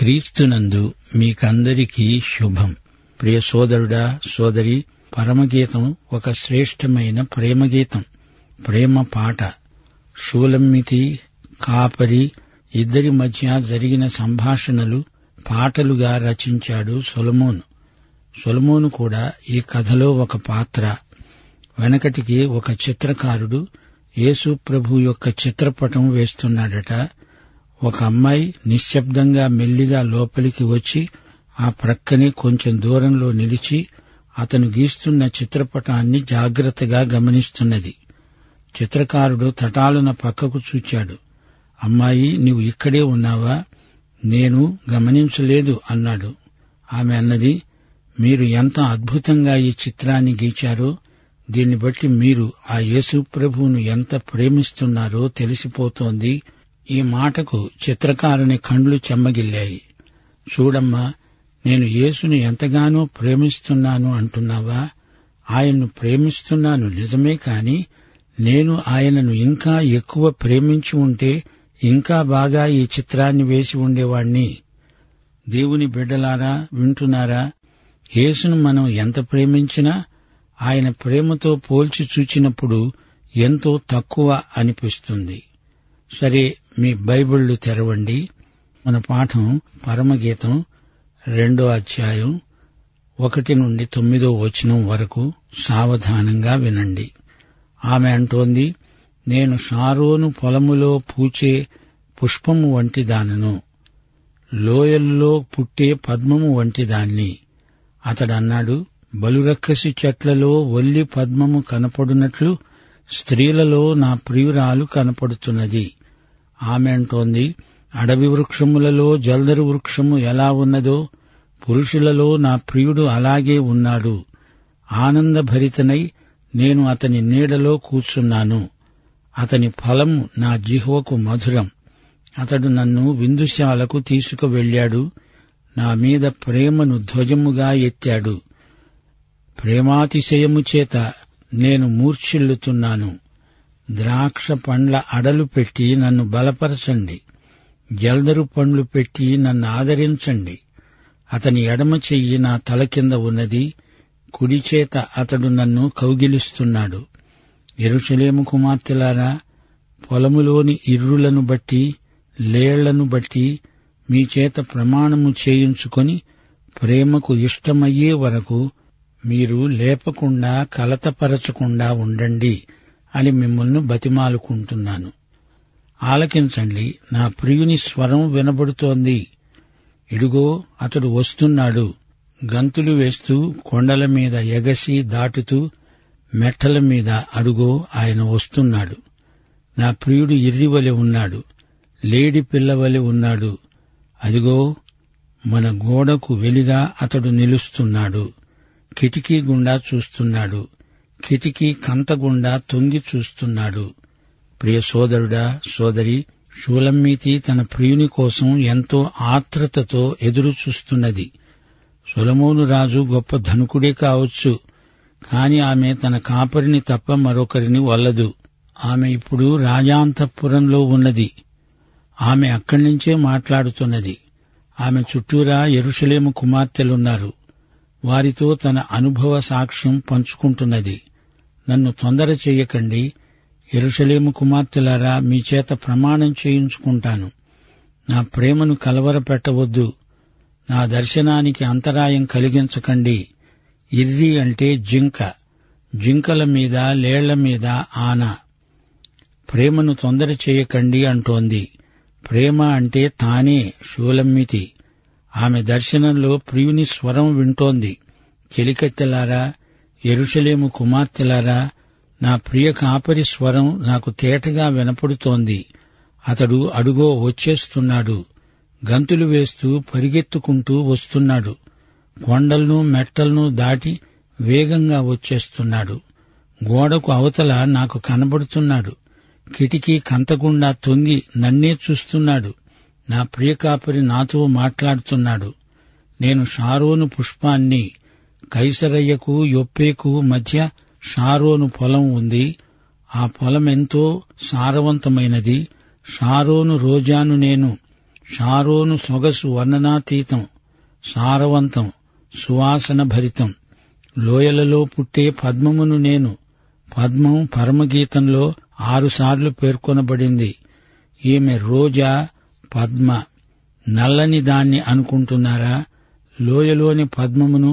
క్రీస్తునందు మీకందరికీ శుభం. ప్రియ సోదరుడా, సోదరి, పరమగీతం ఒక శ్రేష్టమైన ప్రేమగీతం, ప్రేమ పాట. షూలమ్మితి, కాపరి ఇద్దరి మధ్య జరిగిన సంభాషణలు పాటలుగా రచించాడు సొలొమోను. సొలొమోను కూడా ఈ కథలో ఒక పాత్ర. వెనకటికి ఒక చిత్రకారుడు యేసు ప్రభు యొక్క చిత్రపటం వేస్తున్నాడట. ఒక అమ్మాయి నిశ్శబ్దంగా మెల్లిగా లోపలికి వచ్చి ఆ ప్రక్కనే కొంచెం దూరంలో నిలిచి అతను గీస్తున్న చిత్రపటాన్ని జాగ్రత్తగా గమనిస్తున్నది. చిత్రకారుడు తటాలున పక్కకు చూచాడు. అమ్మాయి, నీవు ఇక్కడే ఉన్నావా? నేను గమనించలేదు అన్నాడు. ఆమె అన్నది, మీరు ఎంత అద్భుతంగా ఈ చిత్రాన్ని గీచారో దీన్ని బట్టి మీరు ఆ యేసు ప్రభువును ఎంత ప్రేమిస్తున్నారో తెలిసిపోతోంది. ఈ మాటకు చిత్రకారుని కండ్లు చెమ్మగిల్లాయి. చూడమ్మా, నేను యేసును ఎంతగానో ప్రేమిస్తున్నాను అంటున్నావా? ఆయన్ను ప్రేమిస్తున్నాను నిజమే, కాని నేను ఆయనను ఇంకా ఎక్కువ ప్రేమించి ఉంటే ఇంకా బాగా ఈ చిత్రాన్ని వేసి ఉండేవాణ్ణి. దేవుని బిడ్డలారా, వింటున్నారా? యేసును మనం ఎంత ప్రేమించినా ఆయన ప్రేమతో పోల్చి చూచినప్పుడు ఎంతో తక్కువ అనిపిస్తుంది. సరే, మీ బైబిళ్లు తెరవండి. మన పాఠం పరమగీతం 2వ అధ్యాయం 1-9వ వచనం వరకు సావధానంగా వినండి. ఆమె అంటోంది, నేను షారోను పొలములో పూచే పుష్పము వంటి దానను, లోయల్లో పుట్టే పద్మము వంటి దాన్ని. అతడన్నాడు, బలురక్కసి చెట్లలో ఒల్లి పద్మము కనపడునట్లు స్త్రీలలో నా ప్రియురాలు కనపడుతున్నది. ఆమె అంటోంది, అడవి వృక్షములలో జల్దరు వృక్షము ఎలా ఉన్నదో పురుషులలో నా ప్రియుడు అలాగే ఉన్నాడు. ఆనందభరితనై నేను అతని నీడలో కూర్చున్నాను. అతని ఫలము నా జిహ్వకు మధురం. అతడు నన్ను విందుశాలకు తీసుకువెళ్లాడు. నా మీద ప్రేమను ధ్వజముగా ఎత్తాడు. ప్రేమాతిశయము చేత నేను మూర్ఛిల్లుతున్నాను. ద్రాక్ష పండ్ల అడలు పెట్టి నన్ను బలపరచండి, జల్దరు పండ్లు పెట్టి నన్ను ఆదరించండి. అతని ఎడమ చెయ్యి నా తల కింద ఉన్నది, కుడిచేత అతడు నన్ను కౌగిలిస్తున్నాడు. యెరూషలేము కుమార్తెలారా, పొలములోని ఇర్రులను బట్టి, లేళ్లను బట్టి మీ చేత ప్రమాణము చేయించుకొని ప్రేమకు ఇష్టమయ్యే వరకు మీరు లేపకుండా కలతపరచకుండా ఉండండి అని మిమ్మల్ని బతిమాలుకుంటున్నాను. ఆలకించండి, నా ప్రియుని స్వరం వినబడుతోంది. ఇడుగో అతడు వస్తున్నాడు, గంతులు వేస్తూ, కొండల మీద ఎగసి దాటుతూ, మెట్టల మీద. అడుగో ఆయన వస్తున్నాడు. నా ప్రియుడు ఇర్రివలె ఉన్నాడు, లేడి పిల్లవలె ఉన్నాడు. అదిగో మన గోడకు వెలిగా అతడు నిలుస్తున్నాడు. కిటికీ గుండా చూస్తున్నాడు, కిటికీ కంతగుండా తొంగి చూస్తున్నాడు. ప్రియ సోదరుడా, సోదరి, షూలమ్మితి తన ప్రియుని కోసం ఎంతో ఆత్రతతో ఎదురుచూస్తున్నది. సొలొమోను రాజు గొప్ప ధనుకుడే కావచ్చు, కాని ఆమె తన కాపరిని తప్ప మరొకరిని వల్లదు. ఆమె ఇప్పుడు రాజాంతఃపురంలో ఉన్నది. ఆమె అక్కడి నుంచే మాట్లాడుతున్నది. ఆమె చుట్టూరా యెరూషలేము కుమార్తెలున్నారు. వారితో తన అనుభవ సాక్ష్యం పంచుకుంటున్నది. నన్ను తొందర చెయ్యకండి, యెరూషలేము కుమార్తెలారా, మీ చేత ప్రమాణం చేయించుకుంటాను. నా ప్రేమను కలవరపెట్టవద్దు, నా దర్శనానికి అంతరాయం కలిగించకండి. ఇర్రి అంటే జింక, జింకల మీద, లేళ్ల మీద ఆన. ప్రేమను తొందర చెయ్యకండి అంటోంది. ప్రేమ అంటే తానే షూలమ్మితి. ఆమె దర్శనంలో ప్రియుని స్వరం వింటోంది. చెలికత్తెలారా, యెరూషలేము కుమార్తెలారా, నా ప్రియ కాపరి స్వరం నాకు తేటగా వినపడుతోంది. అతడు అడుగో వచ్చేస్తున్నాడు. గంతులు వేస్తూ పరిగెత్తుకుంటూ వస్తున్నాడు. కొండలను మెట్టలను దాటి వేగంగా వచ్చేస్తున్నాడు. గోడకు అవతల నాకు కనబడుతున్నాడు. కిటికీ కంతకుండా తొంగి నన్నే చూస్తున్నాడు. నా ప్రియకాపరి నాతో మాట్లాడుతున్నాడు. నేను షారోను పుష్పాన్ని, కైసరయ్యకు యొప్పేకు మధ్య షారోను పొలం ఉంది. ఆ పొలమెంతో సారవంతమైనది. షారోను రోజాను నేను. షారోను సొగసు వర్ణనాతీతం, సారవంతం, సువాసన భరితం. లోయలలో పుట్టే పద్మమును నేను. పద్మం పరమగీతంలో 6 సార్లు పేర్కొనబడింది. ఈమె రోజా, పద్మ. నల్లని దాన్ని అనుకుంటున్నారా? లోయలోని పద్మమును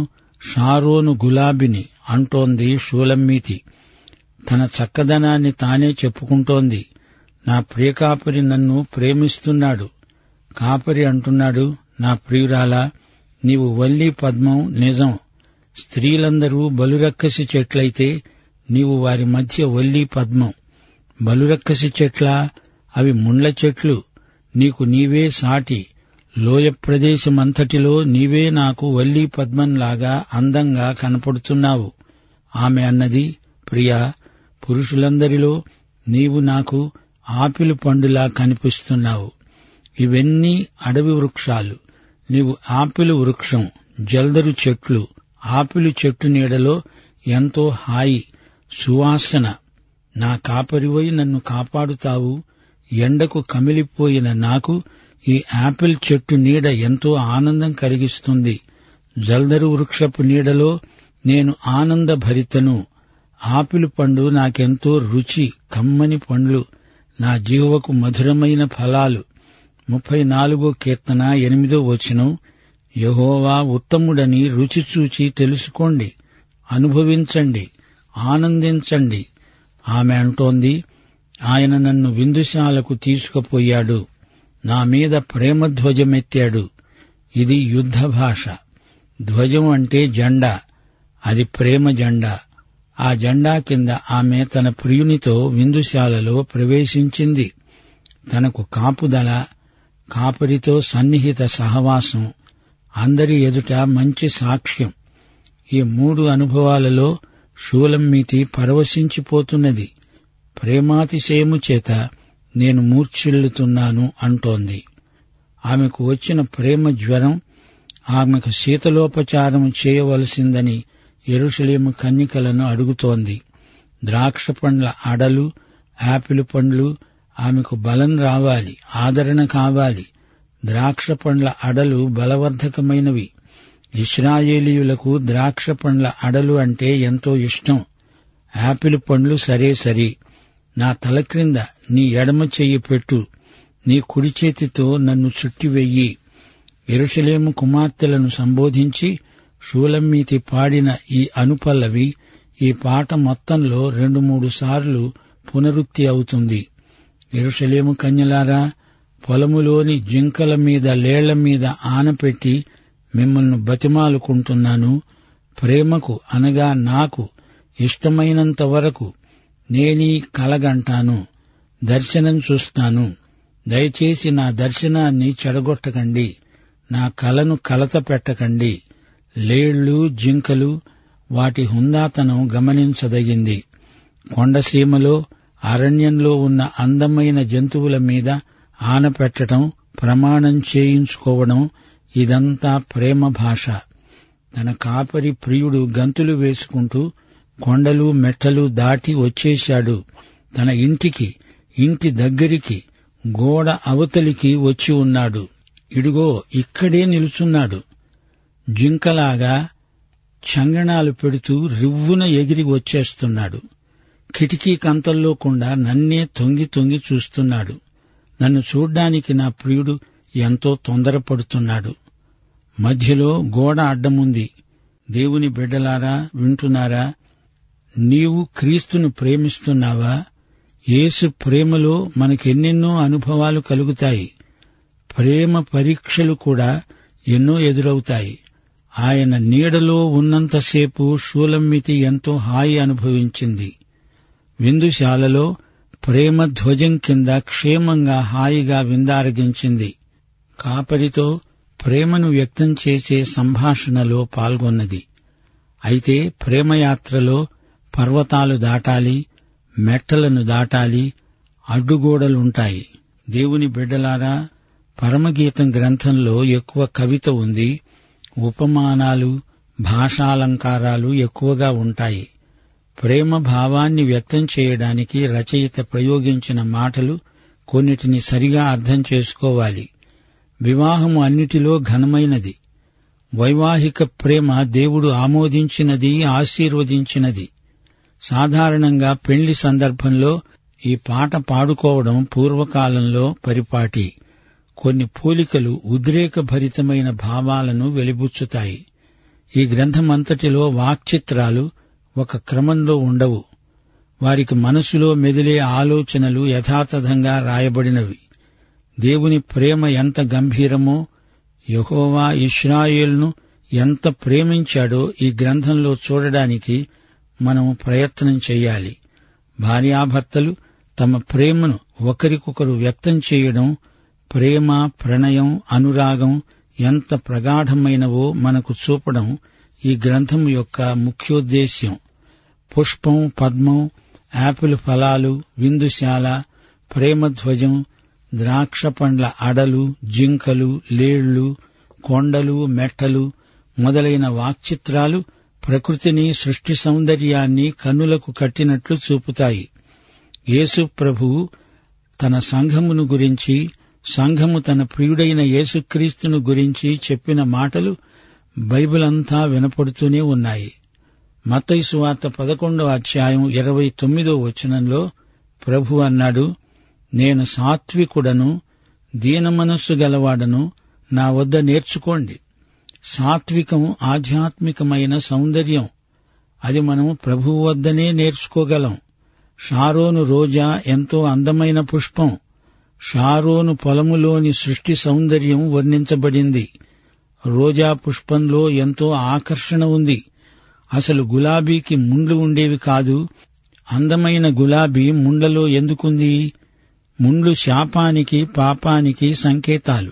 షారోను గులాబిని అంటోంది షూలమ్మీతి. తన చక్కదనాన్ని తానే చెప్పుకుంటోంది. నా ప్రియకాపరి నన్ను ప్రేమిస్తున్నాడు. కాపరి అంటున్నాడు, నా ప్రియురాలా, నీవు వల్లి పద్మం నిజం. స్త్రీలందరూ బలురక్కసి చెట్లయితే నీవు వారి మధ్య వల్లి పద్మం. బలురక్కసి చెట్లా, అవి ముండ్ల చెట్లు. నీకు నీవే సాటి. లోయ ప్రదేశమంతటిలో నీవే నాకు వల్లి పద్మంలాగా అందంగా కనపడుతున్నావు. ఆమె అన్నది, ప్రియా, పురుషులందరిలో నీవు నాకు ఆపిల్ పండులా కనిపిస్తున్నావు. ఇవన్నీ అడవి వృక్షాలు. నీవు ఆపిల్ వృక్షం, జల్దరు చెట్లు. ఆపిల్ చెట్టు నీడలో ఎంతో హాయి, సువాసన. నా కాపరివై నన్ను కాపాడుతావు. ఎండకు కమిలిపోయిన నాకు ఈ ఆపిల్ చెట్టు నీడ ఎంతో ఆనందం కలిగిస్తుంది. జల్దరు వృక్షపు నీడలో నేను ఆనందభరితను. ఆపిల్ పండు నాకెంతో రుచి, కమ్మని పండ్లు, నా జీవకు మధురమైన ఫలాలు. 34వ కీర్తన 8వ వచనం, యెహోవా ఉత్తముడని రుచి చూచి తెలుసుకోండి, అనుభవించండి, ఆనందించండి. ఆమె అంటోంది, ఆయన నన్ను విందుశాలకు తీసుకుపోయాడు. నా మీద ప్రేమ ధ్వజమెత్తాడు. ఇది యుద్ధ భాష. ధ్వజం అంటే జెండా. అది ప్రేమ జెండా. ఆ జెండా కింద ఆమె తన ప్రియునితో విందుశాలలో ప్రవేశించింది. తనకు కాపుదల, కాపరితో సన్నిహిత సహవాసం, అందరి ఎదుట మంచి సాక్ష్యం. ఈ 3 అనుభవాలలో షూలమ్మీతి పరవశించిపోతున్నది. ప్రేమాతిశయము చేత నేను మూర్ఛిల్లుతున్నాను అంటోంది. ఆమెకు వచ్చిన ప్రేమ జ్వరం ఆమెకు శీతలోపచారం చేయవలసిందని యెరూషలేము కన్యకలను అడుగుతోంది. ద్రాక్ష పండ్ల అడలు, యాపిల్ పండ్లు ఆమెకు బలం రావాలి, ఆదరణ కావాలి. ద్రాక్ష పండ్ల అడలు బలవర్ధకమైనవి. ఇశ్రాయేలీయులకు ద్రాక్ష పండ్ల అడలు అంటే ఎంతో ఇష్టం. యాపిల్ పండ్లు సరే సరి. నా తల క్రింద నీ ఎడమ చెయ్యి పెట్టు, నీ కుడి చేతితో నన్ను చుట్టివెయ్యి. యెరూషలేము కుమార్తెలను సంబోధించి షూలమ్మీతి పాడిన ఈ అనుపల్లవి ఈ పాట మొత్తంలో 2-3 సార్లు పునరుక్తి అవుతుంది. యెరూషలేము కన్యలారా, పొలములోని జింకల మీద, లేళ్ల మీద ఆనపెట్టి మిమ్మల్ని బతిమాలుకుంటున్నాను. ప్రేమకు అనగా నాకు ఇష్టమైనంత వరకు నేనీ కలగంటాను, దర్శనం చూస్తాను. దయచేసి నా దర్శనాన్ని చెడగొట్టకండి, నా కలను కలత పెట్టకండి. లేళ్లు, జింకలు, వాటి హుందాతనం గమనించదగింది. కొండసీమలో, అరణ్యంలో ఉన్న అందమైన జంతువుల మీద ఆనపెట్టడం, ప్రమాణం చేయించుకోవడం, ఇదంతా ప్రేమ భాష. తన కాపరి ప్రియుడు గంతులు వేసుకుంటూ కొండలు మెట్టలు దాటి వచ్చేశాడు. తన ఇంటికి, ఇంటి దగ్గరికి, గోడ అవతలికి వచ్చి ఉన్నాడు. ఇడుగో ఇక్కడే నిలుచున్నాడు. జింకలాగా చంగణాలు పెడుతూ రివ్వున ఎగిరి వచ్చేస్తున్నాడు. కిటికీ కంతల్లోకుండా నన్నే తొంగి తొంగి చూస్తున్నాడు. నన్ను చూడ్డానికి నా ప్రియుడు ఎంతో తొందరపడుతున్నాడు. మధ్యలో గోడ అడ్డముంది. దేవుని బిడ్డలారా, వింటున్నారా? నీవు క్రీస్తును ప్రేమిస్తున్నావా? యేసు ప్రేమలో మనకెన్నెన్నో అనుభవాలు కలుగుతాయి. ప్రేమ పరీక్షలు కూడా ఎన్నో ఎదురవుతాయి. ఆయన నీడలో ఉన్నంతసేపు షూలమ్మీతి ఎంతో హాయి అనుభవించింది. విందుశాలలో ప్రేమ ధ్వజం కింద క్షేమంగా హాయిగా విందారగించింది. కాపరితో ప్రేమను వ్యక్తం చేసే సంభాషణలో పాల్గొన్నది. అయితే ప్రేమయాత్రలో పర్వతాలు దాటాలి, మెట్టలను దాటాలి, అడ్డుగోడలుంటాయి. దేవుని బిడ్డలారా, పరమగీతం గ్రంథంలో ఎక్కువ కవిత ఉంది. ఉపమానాలు, భాషాలంకారాలు ఎక్కువగా ఉంటాయి. ప్రేమ భావాన్ని వ్యక్తం చేయడానికి రచయిత ప్రయోగించిన మాటలు కొన్నిటిని సరిగా అర్థం చేసుకోవాలి. వివాహము అన్నిటిలో ఘనమైనది. వైవాహిక ప్రేమ దేవుడు ఆమోదించినది, ఆశీర్వదించినది. సాధారణంగా పెళ్లి సందర్భంలో ఈ పాట పాడుకోవడం పూర్వకాలంలో పరిపాటి. కొన్ని పోలికలు ఉద్రేకభరితమైన భావాలను వెలిబుచ్చుతాయి. ఈ గ్రంథమంతటిలో వాక్చిత్రాలు ఒక క్రమంలో ఉండవు. వారికి మనసులో మెదిలే ఆలోచనలు యథాతథంగా రాయబడినవి. దేవుని ప్రేమ ఎంత గంభీరమో, యెహోవా ఇశ్రాయేలును ఎంత ప్రేమించాడో ఈ గ్రంథంలో చూడడానికి మనం ప్రయత్నం చేయాలి. భార్యాభర్తలు తమ ప్రేమను ఒకరికొకరు వ్యక్తం చేయడం, ప్రేమ, ప్రణయం, అనురాగం ఎంత ప్రగాఢమైనవో మనకు చూపడం ఈ గ్రంథం యొక్క ముఖ్యోద్దేశ్యం. పుష్పం, పద్మం, యాపిల్ ఫలాలు, విందుశాల, ప్రేమధ్వజం, ద్రాక్ష పండ్ల అడలు, జింకలు, లేళ్లు, కొండలు, మెట్టలు మొదలైన వాక్చిత్రాలు ప్రకృతిని, సృష్టి సౌందర్యాన్ని కన్నులకు కట్టినట్లు చూపుతాయి. యేసు ప్రభువు తన సంఘమును గురించి, సంఘము తన ప్రియుడైన యేసుక్రీస్తును గురించి చెప్పిన మాటలు బైబిలంతా వినపడుతూనే ఉన్నాయి. మత్తయి సువార్త 11:29 ప్రభు అన్నాడు, నేను సాత్వికుడను, దీనమనస్సు గలవాడను, నా వద్ద నేర్చుకోండి. సాత్వికం ఆధ్యాత్మికమైన సౌందర్యం. అది మనం ప్రభువు వద్దనే నేర్చుకోగలం. షారోను రోజా ఎంతో అందమైన పుష్పం. షారోను పొలములోని సృష్టి సౌందర్యం వర్ణించబడింది. రోజా పుష్పంలో ఎంతో ఆకర్షణ ఉంది. అసలు గులాబీకి ముండ్లు ఉండేవి కాదు. అందమైన గులాబీ ముండ్లలో ఎందుకుంది? ముండ్లు శాపానికి, పాపానికి సంకేతాలు.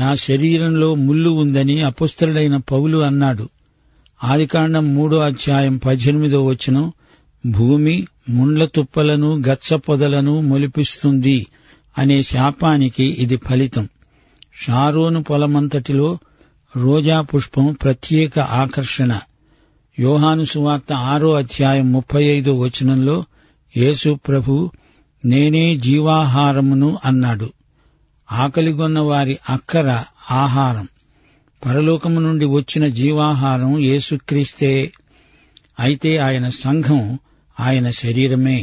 నా శరీరంలో ముళ్ళు ఉందని అపొస్తలుడైన పౌలు అన్నాడు. ఆదికాండం 3:18 భూమి ముండ్ల తుప్పలను, గచ్చ పొదలను మొలిపిస్తుంది అనే శాపానికి ఇది ఫలితం. షారోను పొలమంతటిలో రోజా పుష్పం ప్రత్యేక ఆకర్షణ. యోహాను సువార్త 6:35 యేసు ప్రభు నేనే జీవాహారమును అన్నాడు. ఆకలిగొన్న వారి అక్కర ఆహారం. పరలోకము నుండి వచ్చిన జీవాహారం యేసుక్రీస్తే. అయితే ఆయన సంఘం ఆయన శరీరమే.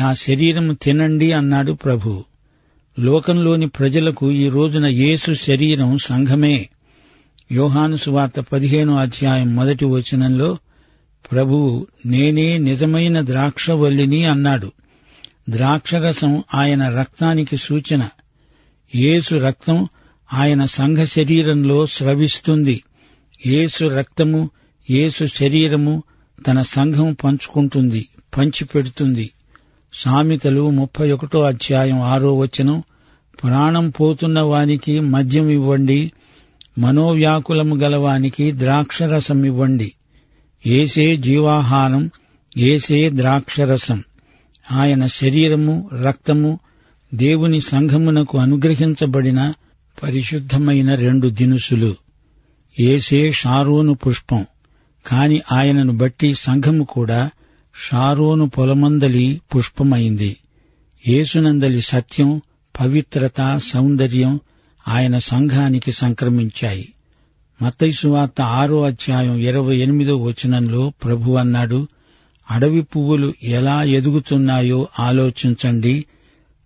నా శరీరము తినండి అన్నాడు ప్రభు. లోకంలోని ప్రజలకు ఈ రోజున యేసు శరీరం సంఘమే. యోహాను సువార్త 15:1 ప్రభువు నేనే నిజమైన ద్రాక్షవల్లిని అన్నాడు. ద్రాక్షరసం ఆయన రక్తానికి సూచన. యేసు రక్తం ఆయన సంఘ శరీరంలో స్రవిస్తుంది. యేసు రక్తము, యేసు శరీరము తన సంఘం పంచుకుంటుంది, పంచిపెడుతుంది. సామెతలు 31:6 ప్రాణం పోతున్న వానికి మద్యం ఇవ్వండి, మనోవ్యాకులము గలవానికి ద్రాక్షరసం ఇవ్వండి. యేసే జీవాహారం, యేసే ద్రాక్షరసం. ఆయన శరీరము, రక్తము దేవుని సంఘమునకు అనుగ్రహించబడిన పరిశుద్ధమైన 2 దినుసులు. యేసే షారోను పుష్పం. కాని ఆయనను బట్టి సంఘము కూడా షారోను పొలమందలి పుష్పమైంది. యేసునందలి సత్యం, పవిత్రత, సౌందర్యం ఆయన సంఘానికి సంక్రమించాయి. మత్తయి సువార్త 6:28 ప్రభు అన్నాడు, అడవి పువ్వులు ఎలా ఎదుగుతున్నాయో ఆలోచించండి.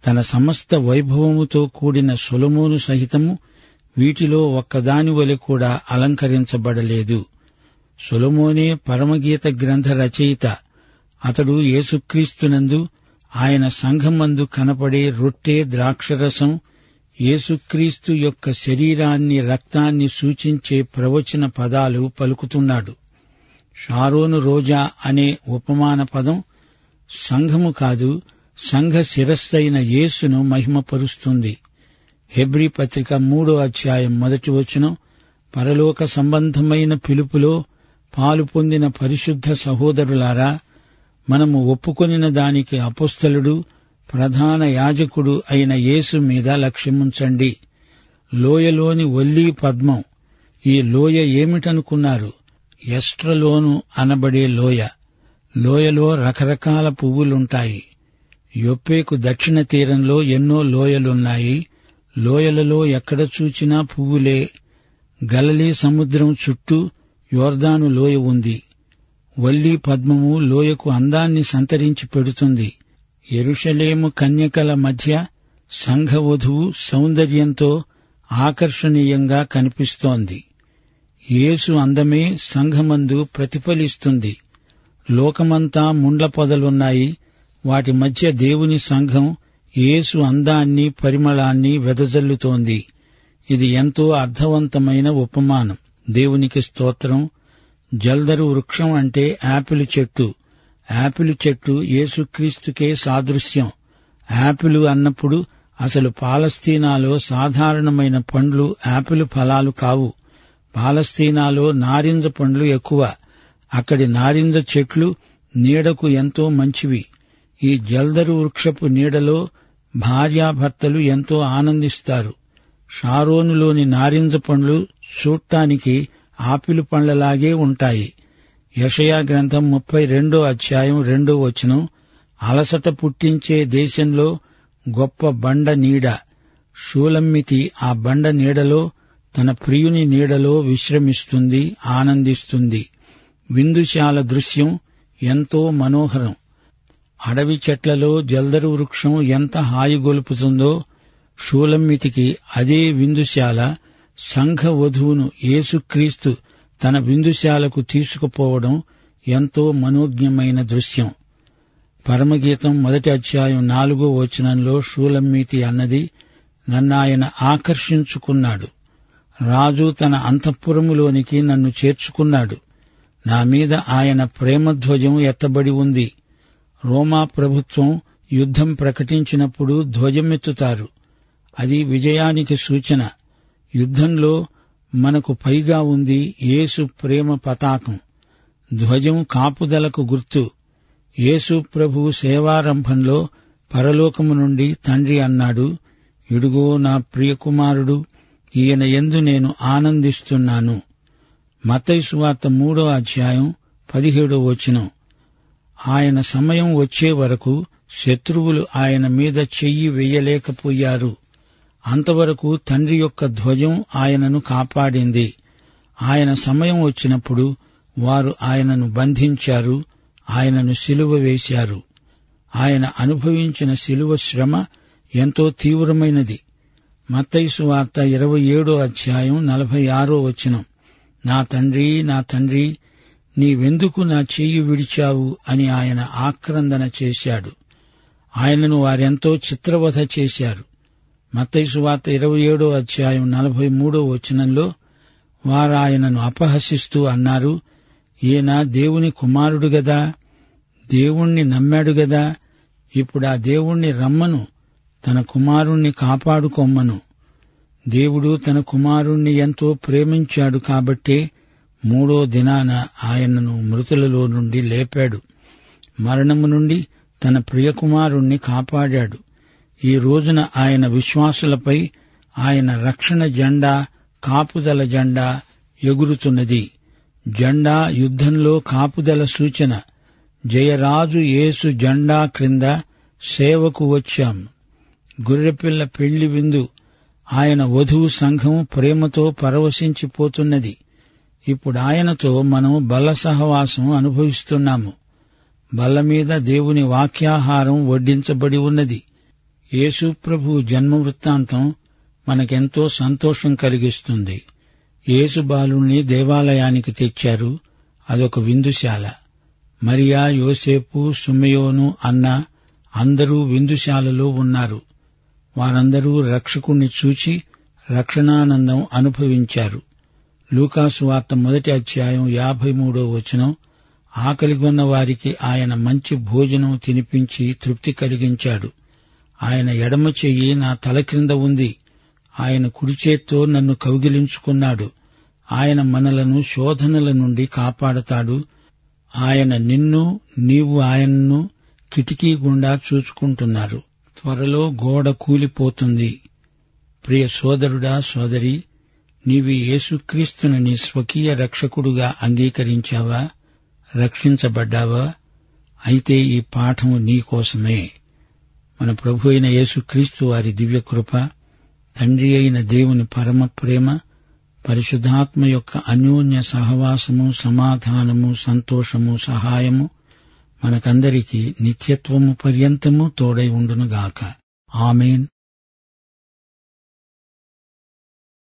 తన సమస్త వైభవముతో కూడిన సొలొమోను సహితము వీటిలో ఒక్కదాని వలె కూడా అలంకరించబడలేదు. సొలొమోనే పరమగీత గ్రంథ రచయిత. అతడు యేసుక్రీస్తునందు, ఆయన సంఘమందు కనపడే రొట్టె, ద్రాక్షరసం, యేసుక్రీస్తు యొక్క శరీరాన్ని, రక్తాన్ని సూచించే ప్రవచన పదాలు పలుకుతున్నాడు. షారోను రోజా అనే ఉపమాన పదం సంఘము కాదు, సంఘ శిరస్సైన యేసును మహిమపరుస్తుంది. హెబ్రీ పత్రిక 3:1 పరలోక సంబంధమైన పిలుపులో పాలు పొందిన పరిశుద్ధ సహోదరులారా, మనము ఒప్పుకొనిన దానికి అపొస్తలుడు ప్రధాన యాజకుడు అయిన యేసు మీద లక్ష్యముంచండి. లోయలోని ఒల్లీ పద్మం. ఈ లోయ ఏమిటనుకున్నారు? ఎస్ట్రలోను అనబడే లోయ. లోయలో రకరకాల పువ్వులుంటాయి. యొప్పేకు దక్షిణ తీరంలో ఎన్నో లోయలున్నాయి. లోయలలో ఎక్కడ చూచినా పువ్వులే. గలిలీ సముద్రం చుట్టూ యోర్దాను లోయ ఉంది. వల్లీ పద్మము లోయకు అందాన్ని సంతరించి పెడుతుంది. యెరూషలేము కన్యకల మధ్య సంఘవధువు సౌందర్యంతో ఆకర్షణీయంగా కనిపిస్తోంది. యేసు అందమే సంఘమందు ప్రతిఫలిస్తుంది. లోకమంతా ముండ్ల పొదలున్నాయి. వాటి మధ్య దేవుని సంఘం యేసు అందాన్ని, పరిమళాన్ని వెదజల్లుతోంది. ఇది ఎంతో అర్థవంతమైన ఉపమానం. దేవునికి స్తోత్రం. జల్దరు వృక్షం అంటే యాపిల్ చెట్టు. యాపిల్ చెట్టు యేసుక్రీస్తుకే సాదృశ్యం. యాపిల్ అన్నప్పుడు అసలు పాలస్తీనాలో సాధారణమైన పండ్లు యాపిల్ ఫలాలు కావు. పాలస్తీనాలో నారింజ పండ్లు ఎక్కువ. అక్కడి నారింజ చెట్లు నీడకు ఎంతో మంచివి. ఈ జల్దరు వృక్షపు నీడలో భార్యాభర్తలు ఎంతో ఆనందిస్తారు. షారోనులోని నారింజ పండ్లు చూడటానికి ఆపిల్ పండ్లలాగే ఉంటాయి. యెషయా గ్రంథం 32:2 అలసట పుట్టించే దేశంలో గొప్ప బండ నీడ. షూలమ్మితి ఆ బండ నీడలో, తన ప్రియుని నీడలో విశ్రమిస్తుంది, ఆనందిస్తుంది. విందుశాల దృశ్యం ఎంతో మనోహరం. అడవి చెట్లలో జల్దరు వృక్షం ఎంత హాయిగొలుపుతుందో, షూలమ్మితికి అదే విందుశాల సంఘ వధువును యేసుక్రీస్తు తన విందుశాలకు తీసుకుపోవడం ఎంతో మనోజ్ఞమైన దృశ్యం. పరమగీతం 1:4 షూలమ్మితి అన్నది, నన్నాయన ఆకర్షించుకున్నాడు, రాజు తన అంతఃపురములోనికి నన్ను చేర్చుకున్నాడు, నా మీద ఆయన ప్రేమధ్వజం ఎత్తబడి ఉంది. రోమా ప్రభుత్వం యుద్ధం ప్రకటించినప్పుడు ధ్వజమెత్తుతారు. అది విజయానికి సూచన. యుద్ధంలో మనకు పైగా ఉంది యేసు ప్రేమ పతాకం. ధ్వజం కాపుదలకు గుర్తు. యేసు ప్రభువు సేవారంభంలో పరలోకము నుండి తండ్రి అన్నాడు, ఇడుగో నా ప్రియకుమారుడు, ఈయన యందు నేను ఆనందిస్తున్నాను. మత్తయి సువార్త 3:17 ఆయన సమయం వచ్చే వరకు శత్రువులు ఆయన మీద చెయ్యి వెయ్యలేకపోయారు. అంతవరకు తండ్రి యొక్క ధ్వజం ఆయనను కాపాడింది. ఆయన సమయం వచ్చినప్పుడు వారు ఆయనను బంధించారు, ఆయనను సిలువ వేశారు. ఆయన అనుభవించిన సిలువ శ్రమ ఎంతో తీవ్రమైనది. మత్తయి సువార్త 27:46 నా తండ్రి, నా తండ్రి, నీవెందుకు నా చెయ్యి విడిచావు అని ఆయన ఆక్రందన చేశాడు. ఆయనను వారెంతో చిత్రవధ చేశారు. మత్తయి సువార్త 27:43 వారాయనను అపహసిస్తూ అన్నారు, ఈయన దేవుని కుమారుడు గదా, దేవుణ్ణి నమ్మాడు గదా, ఇప్పుడు ఆ దేవుణ్ణి రమ్మను, తన కుమారుణ్ణి కాపాడుకొమ్మను. దేవుడు తన కుమారుణ్ణి ఎంతో ప్రేమించాడు కాబట్టే 3వ దినాన ఆయనను మృతులలో నుండి లేపాడు. మరణము నుండి తన ప్రియకుమారుణ్ణి కాపాడాడు. ఈ రోజున ఆయన విశ్వాసులపై ఆయన రక్షణ జెండా, కాపుదల జెండా ఎగురుతున్నది. జెండా యుద్ధంలో కాపుదల సూచన. జయరాజు యేసు జెండా క్రింద సేవకు వచ్చాం. గొర్రెపిల్ల పెళ్లి విందు. ఆయన వధువు సంఘం ప్రేమతో పరవశించిపోతున్నది. ఇప్పుడు ఆయనతో మనం బల్ల సహవాసం అనుభవిస్తున్నాము. బల్ల మీద దేవుని వాక్యాహారం వడ్డించబడి ఉన్నది. యేసుప్రభు జన్మ వృత్తాంతం మనకెంతో సంతోషం కలిగిస్తుంది. యేసు బాలుణ్ణి దేవాలయానికి తెచ్చారు. అదొక విందుశాల. మరియా, యోసేపు, సుమయోను, అన్న అందరూ విందుశాలలో ఉన్నారు. వారందరూ రక్షకుణ్ణి చూచి రక్షణానందం అనుభవించారు. లూకాసు వార్త 1:53 ఆకలిగి ఉన్న వారికి ఆయన మంచి భోజనం తినిపించి తృప్తి కలిగించాడు. ఆయన ఎడమ చెయ్యి నా తల క్రింద ఉంది, ఆయన కుడిచేత్తో నన్ను కౌగిలించుకున్నాడు. ఆయన మనలను శోధనల నుండి కాపాడతాడు. ఆయన నిన్ను, నీవు ఆయన్ను కిటికీ గుండా చూచుకుంటున్నారు. త్వరలో గోడ కూలిపోతుంది. ప్రియ సోదరుడా, సోదరి, నీవి యేసుక్రీస్తుని నీ స్వకీయ రక్షకుడుగా అంగీకరించావా? రక్షించబడ్డావా? అయితే ఈ పాఠము నీకోసమే. మన ప్రభు అయిన యేసుక్రీస్తు వారి దివ్యకృప, తండ్రి అయిన దేవుని పరమ ప్రేమ, పరిశుద్ధాత్మ యొక్క అన్యోన్య సహవాసము, సమాధానము, సంతోషము, సహాయము మనకందరికీ నిత్యత్వము పర్యంతము తోడై ఉండునుగాక. ఆమేన్.